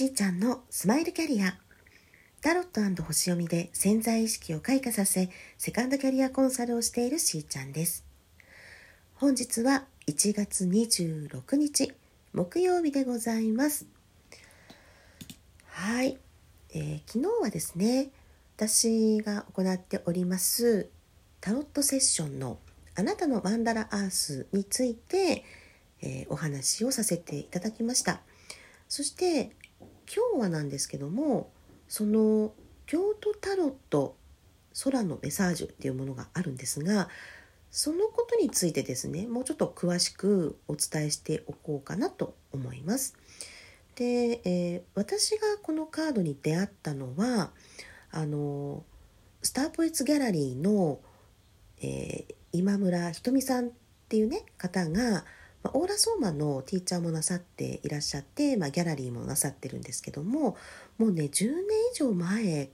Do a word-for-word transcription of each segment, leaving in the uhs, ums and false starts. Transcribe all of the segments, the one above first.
しーちゃんのスマイルキャリア。タロット&星読みで潜在意識を開花させ、セカンドキャリアコンサルをしているしーちゃんです。本日はいちがつにじゅうろくにち、木曜日でございます。はい、えー、昨日はですね、私が行っておりますタロットセッションのあなたのマンダラアースについて、えー、お話をさせていただきました。そして今日はなんですけども、その京都タロット空のメサージュっていうものがあるんですが、そのことについてですね、もうちょっと詳しくお伝えしておこうかなと思います。で、えー、私がこのカードに出会ったのは、あのスターポエツギャラリーの、えー、今村ひとみさんっていうね方が、まあ、オーラソーマのティーチャーもなさっていらっしゃって、まあ、ギャラリーもなさってるんですけども、もうねじゅうねんいじょうまえ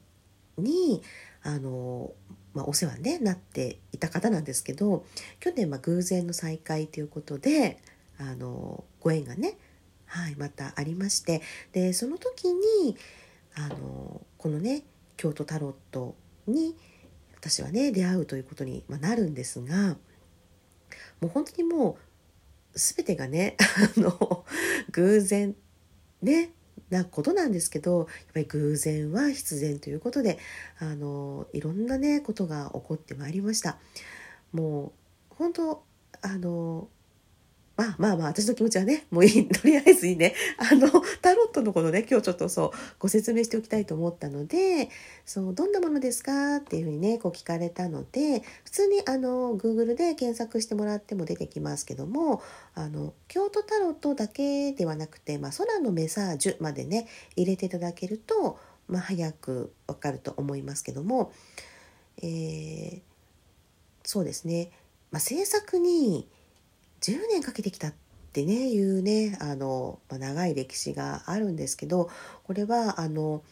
にあの、まあ、お世話に、ね、なっていた方なんですけど、去年、まあ、偶然の再会ということであのご縁がね、はい、またありまして、でその時にあのこのね京都タロットに私はね出会うということになるんですが、もう本当にもう全てがねあの偶然ねなことなんですけど、やっぱり偶然は必然ということで、あのいろんなねことが起こってまいりました。もう本当あのまあまあまあ私の気持ちはねもういい、とりあえずいいね、あのタロットのこのね今日ちょっとそうご説明しておきたいと思ったので、そうどんなものですかっていうふうにねこう聞かれたので、普通にあの Google で検索してもらっても出てきますけども、あの京都タロットだけではなくて、まあ、空のメサージュまでね入れていただけると、まあ、早くわかると思いますけども、えー、そうですね、まあ、制作にじゅうねんかけてきたってねいうねあの、まあ、長い歴史があるんですけど、これはあの、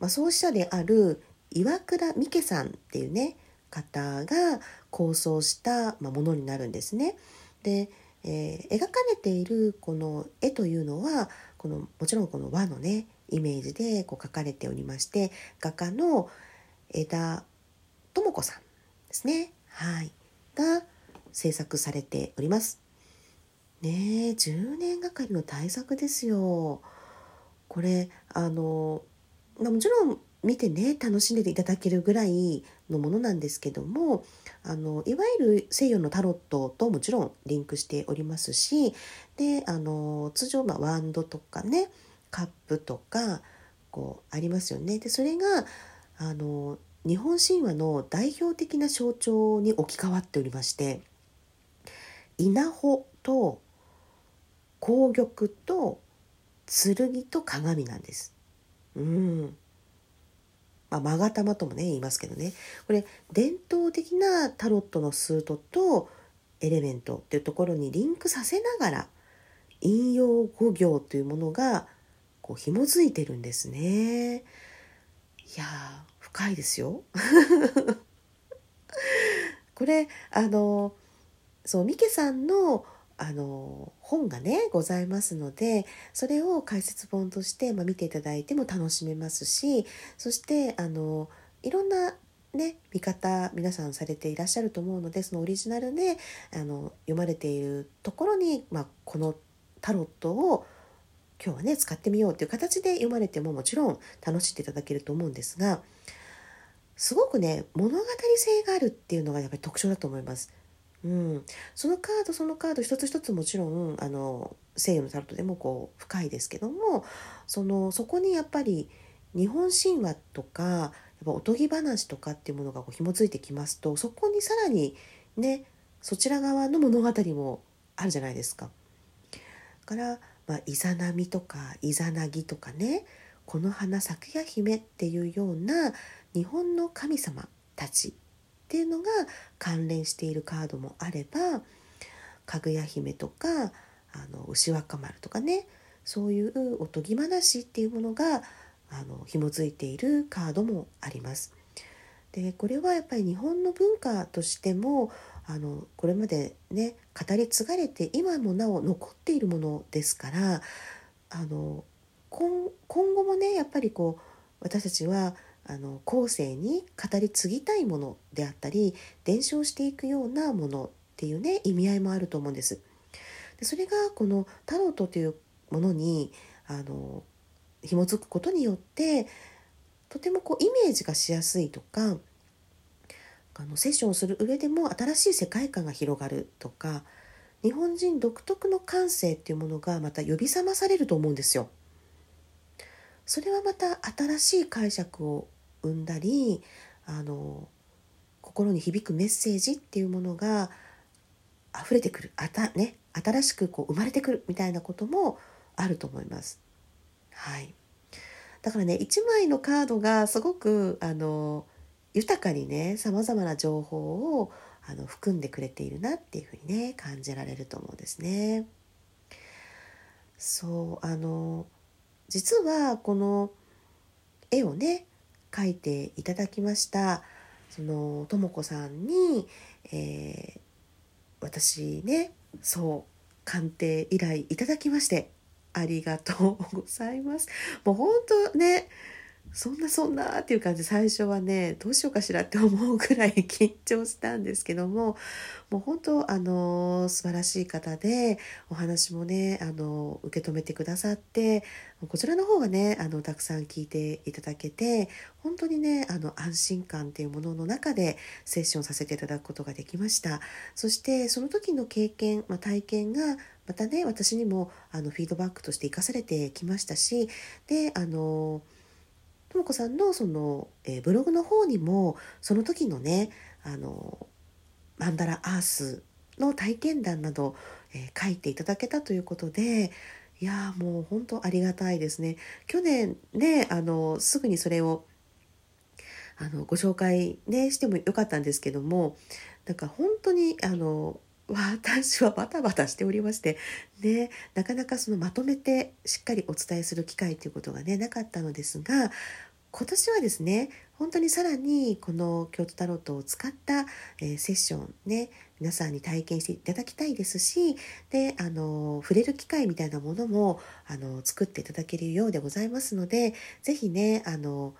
まあ、創始者である岩倉美家さんっていうね方が構想した、まあ、ものになるんですね。で、えー、描かれているこの絵というのはこのもちろんこの和のねイメージでこう描かれておりまして、画家の江田智子さんですね、はい、が制作されております。ねえ、じゅうねんがかりの大作ですよ。これあのもちろん見てね楽しんでいただけるぐらいのものなんですけども、あのいわゆる西洋のタロットともちろんリンクしておりますし、であの通常、まあ、ワンドとかねカップとかこうありますよね。でそれがあの日本神話の代表的な象徴に置き換わっておりまして、稲穂と紅玉と剣と鏡なんです。うん。まあ、まがたまともね言いますけどね。これ伝統的なタロットのスートとエレメントっていうところにリンクさせながら引用語行というものがこう紐づいてるんですね。いやー深いですよ。これあの。そうミケさんの、あの本がねございますので、それを解説本として、まあ、見ていただいても楽しめますし、そしてあのいろんな、ね、見方皆さんされていらっしゃると思うので、そのオリジナルであの読まれているところに、まあ、このタロットを今日はね使ってみようという形で読まれてももちろん楽しんでいただけると思うんですが、すごくね物語性があるっていうのがやっぱり特徴だと思います。うん、そのカードそのカード一つ一つもちろんあの西洋のタロットでもこう深いですけども、そのそこにやっぱり日本神話とかやっぱおとぎ話とかっていうものがこう紐づいてきますと、そこにさらにねそちら側の物語もあるじゃないですか。だから、まあ、イザナミとかイザナギとかね、この花咲くや姫っていうような日本の神様たちっていうのが関連しているカードもあれば、かぐや姫とかあの牛若丸とかね、そういうおとぎ話っていうものがあの紐づいているカードもあります。でこれはやっぱり日本の文化としてもあのこれまでね語り継がれて今もなお残っているものですから、あの今, 今後もねやっぱりこう私たちはあの後世に語り継ぎたいものであったり伝承していくようなものっていうね意味合いもあると思うんです。でそれがこのタロットというものにあの紐づくことによってとてもこうイメージがしやすいとかあのセッションをする上でも新しい世界観が広がるとか日本人独特の感性っていうものがまた呼び覚まされると思うんですよ。それはまた新しい解釈を生んだりあの心に響くメッセージっていうものが溢れてくるあた、ね、新しくこう生まれてくるみたいなこともあると思います、はい、だからねいちまいのカードがすごくあの豊かにねさまざまな情報をあの含んでくれているなっていうふうにね感じられると思うんですね。そうあの実はこの絵をね描いていただきましたそのともこさんに、えー、私ねそう鑑定依頼いただきましてありがとうございます。もう本当ねそんなそんなっていう感じ最初はねどうしようかしらって思うくらい緊張したんですけどももう本当あの素晴らしい方でお話もねあの受け止めてくださってこちらの方がねあのたくさん聞いていただけて本当にねあの安心感っていうものの中でセッションさせていただくことができました。そしてその時の経験、まあ、体験がまたね私にもあのフィードバックとして生かされてきましたしであのともこさんのその、えー、ブログの方にもその時のねあのマンダラアースの体験談など、えー、書いていただけたということでいやもう本当ありがたいですね。去年ねあのすぐにそれをあのご紹介、ね、してもよかったんですけどもなんか本当にあの私はバタバタしておりまして、ね、なかなかそのまとめてしっかりお伝えする機会ということが、ね、なかったのですが今年はですね本当にさらにこの京都タロットを使った、えー、セッション、ね、皆さんに体験していただきたいですしであの触れる機会みたいなものもあの作っていただけるようでございますのでぜひねあの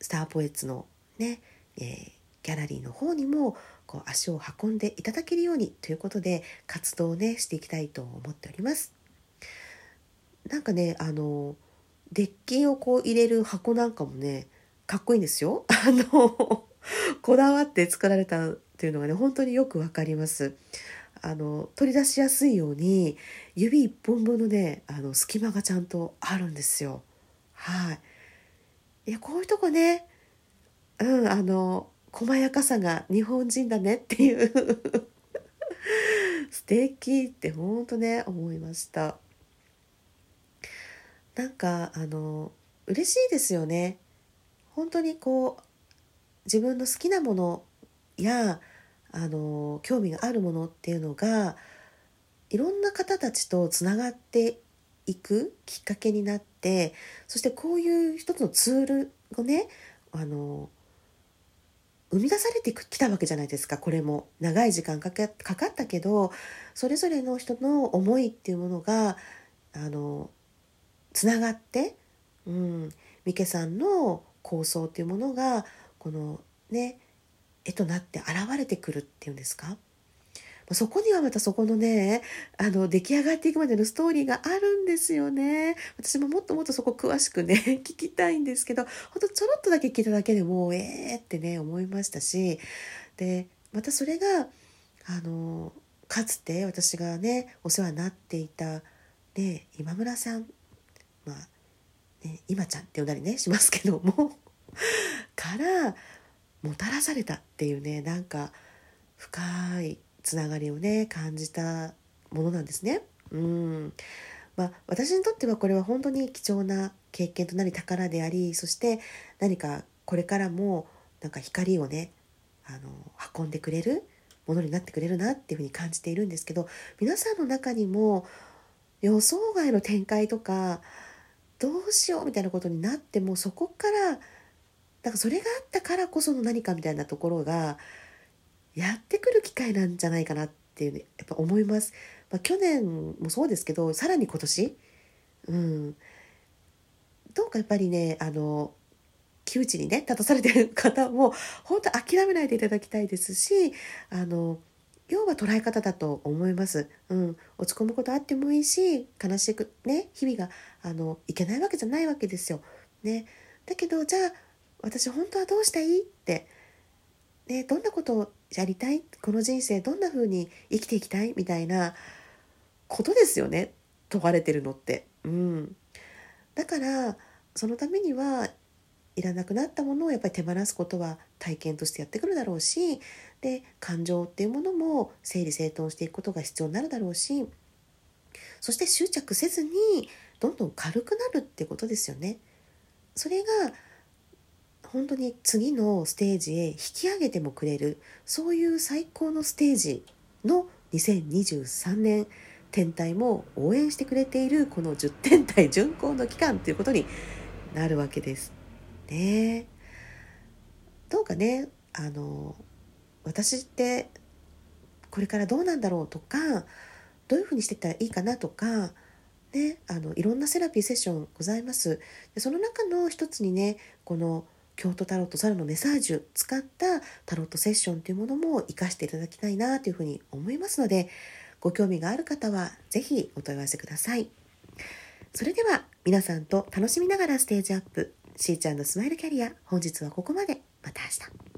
スターポエッツの、ねえー、ギャラリーの方にもこう足を運んでいただけるようにということで活動をねしていきたいと思っております。なんかねあのデッキをこう入れる箱なんかもねかっこいいんですよあのこだわって作られたというのがね本当によくわかります。あの取り出しやすいように指一本分のねあの隙間がちゃんとあるんですよ。はい、いやこういうとこねうんあの細やかさが日本人だねっていう素敵って本当ね思いました。なんかあの嬉しいですよね本当にこう自分の好きなものやあの興味があるものっていうのがいろんな方たちとつながっていくきっかけになってそしてこういう一つのツールをねあの生み出されてきたわけじゃないですか。これも長い時間かか、かかったけどそれぞれの人の思いっていうものがあのつながって、うん、三毛さんの構想っていうものがこのね絵となって現れてくるっていうんですかそこにはまたそこのねあの出来上がっていくまでのストーリーがあるんですよね。私ももっともっとそこ詳しくね聞きたいんですけどほんとちょろっとだけ聞いただけでもうえーってね思いましたしでまたそれがあのかつて私がねお世話になっていた、ね、今村さんまあ、ね、今ちゃんって呼んだりねしますけどもからもたらされたっていうねなんか深いつながりをね感じたものなんですね。うん、まあ、私にとってはこれは本当に貴重な経験となり宝でありそして何かこれからもなんか光をねあの運んでくれるものになってくれるなっていうふうに感じているんですけど皆さんの中にも予想外の展開とかどうしようみたいなことになってもそこからなんかそれがあったからこその何かみたいなところがやってくる機会なんじゃないかなっていう、ね、やっぱ思います。まあ、去年もそうですけどさらに今年、うん、どうかやっぱりね、あの窮地にね立たされてる方も本当諦めないでいただきたいですし、あの要は捉え方だと思います、うん、落ち込むことあってもいいし、悲しくね日々があのいけないわけじゃないわけですよ、ね、だけどじゃあ私本当はどうしたいって、ね、どんなことをやりたい、この人生どんな風に生きていきたいみたいなことですよね、問われてるのって、うん、だからそのためにはいらなくなったものをやっぱり手放すことは体験としてやってくるだろうし、で感情っていうものも整理整頓していくことが必要になるだろうし、そして執着せずにどんどん軽くなるってことですよね。それが本当に次のステージへ引き上げてもくれる、そういう最高のステージのにせんにじゅうさんねん天体も応援してくれているこのじゅってんたい巡行の期間ということになるわけですね。どうかね、あの私ってこれからどうなんだろうとか、どういうふうにしていったらいいかなとか、ね、あのいろんなセラピーセッションございます。でその中の一つにね、この京都タロットサロのメサージュ使ったタロットセッションというものも活かしていただきたいなというふうに思いますので、ご興味がある方はぜひお問い合わせください。それでは皆さんと楽しみながらステージアップ、しーちゃんのスマイルキャリア、本日はここまで。また明日。